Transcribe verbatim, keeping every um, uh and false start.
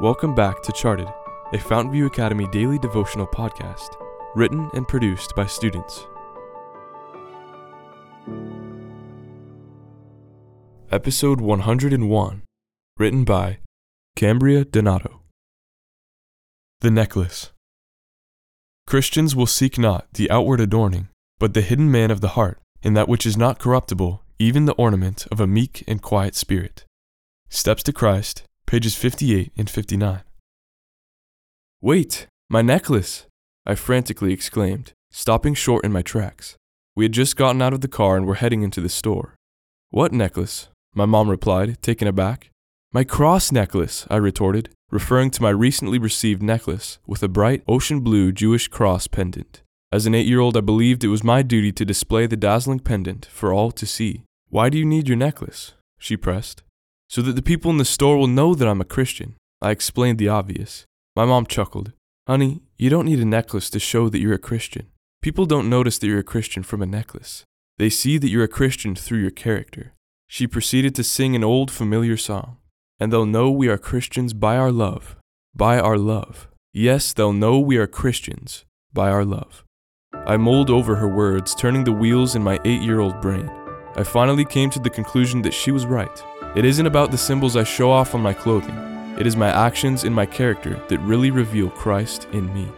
Welcome back to Charted, a Fountain View Academy daily devotional podcast, written and produced by students. Episode one hundred one, written by Cambria Donato. The Necklace. Christians will seek not the outward adorning, but the hidden man of the heart, in that which is not corruptible, even the ornament of a meek and quiet spirit. Steps to Christ, pages fifty-eight and fifty-nine. "Wait, my necklace!" I frantically exclaimed, stopping short in my tracks. We had just gotten out of the car and were heading into the store. "What necklace?" my mom replied, taken aback. "My cross necklace," I retorted, referring to my recently received necklace with a bright ocean blue Jewish cross pendant. As an eight-year-old, I believed it was my duty to display the dazzling pendant for all to see. "Why do you need your necklace?" she pressed. "So that the people in the store will know that I'm a Christian," I explained the obvious. My mom chuckled. "Honey, you don't need a necklace to show that you're a Christian. People don't notice that you're a Christian from a necklace. They see that you're a Christian through your character." She proceeded to sing an old familiar song. "And they'll know we are Christians by our love, by our love. Yes, they'll know we are Christians by our love." I mulled over her words, turning the wheels in my eight-year-old brain. I finally came to the conclusion that she was right. It isn't about the symbols I show off on my clothing. It is my actions and my character that really reveal Christ in me.